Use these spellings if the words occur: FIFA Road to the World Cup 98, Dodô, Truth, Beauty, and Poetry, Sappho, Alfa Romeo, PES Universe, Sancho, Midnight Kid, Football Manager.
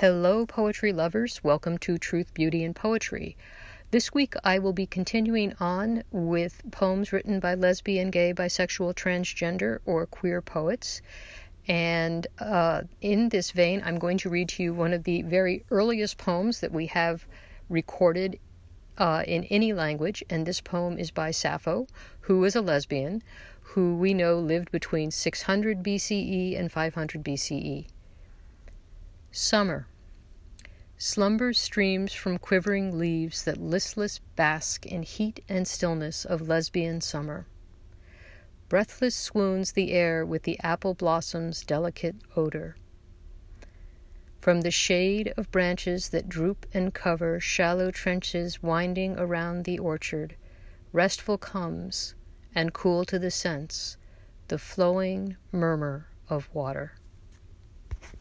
Hello, poetry lovers. Welcome to Truth, Beauty, and Poetry. This week, I will be continuing on with poems written by lesbian, gay, bisexual, transgender, or queer poets. And in this vein, I'm going to read to you one of the very earliest poems that we have recorded in any language. And this poem is by Sappho, who is a lesbian, who we know lived between 600 BCE and 500 BCE. Summer. Slumber streams from quivering leaves that listless bask in heat and stillness of lesbian summer. Breathless swoons the air with the apple blossom's delicate odor. From the shade of branches that droop and cover shallow trenches winding around the orchard, restful comes, and cool to the sense, the flowing murmur of water.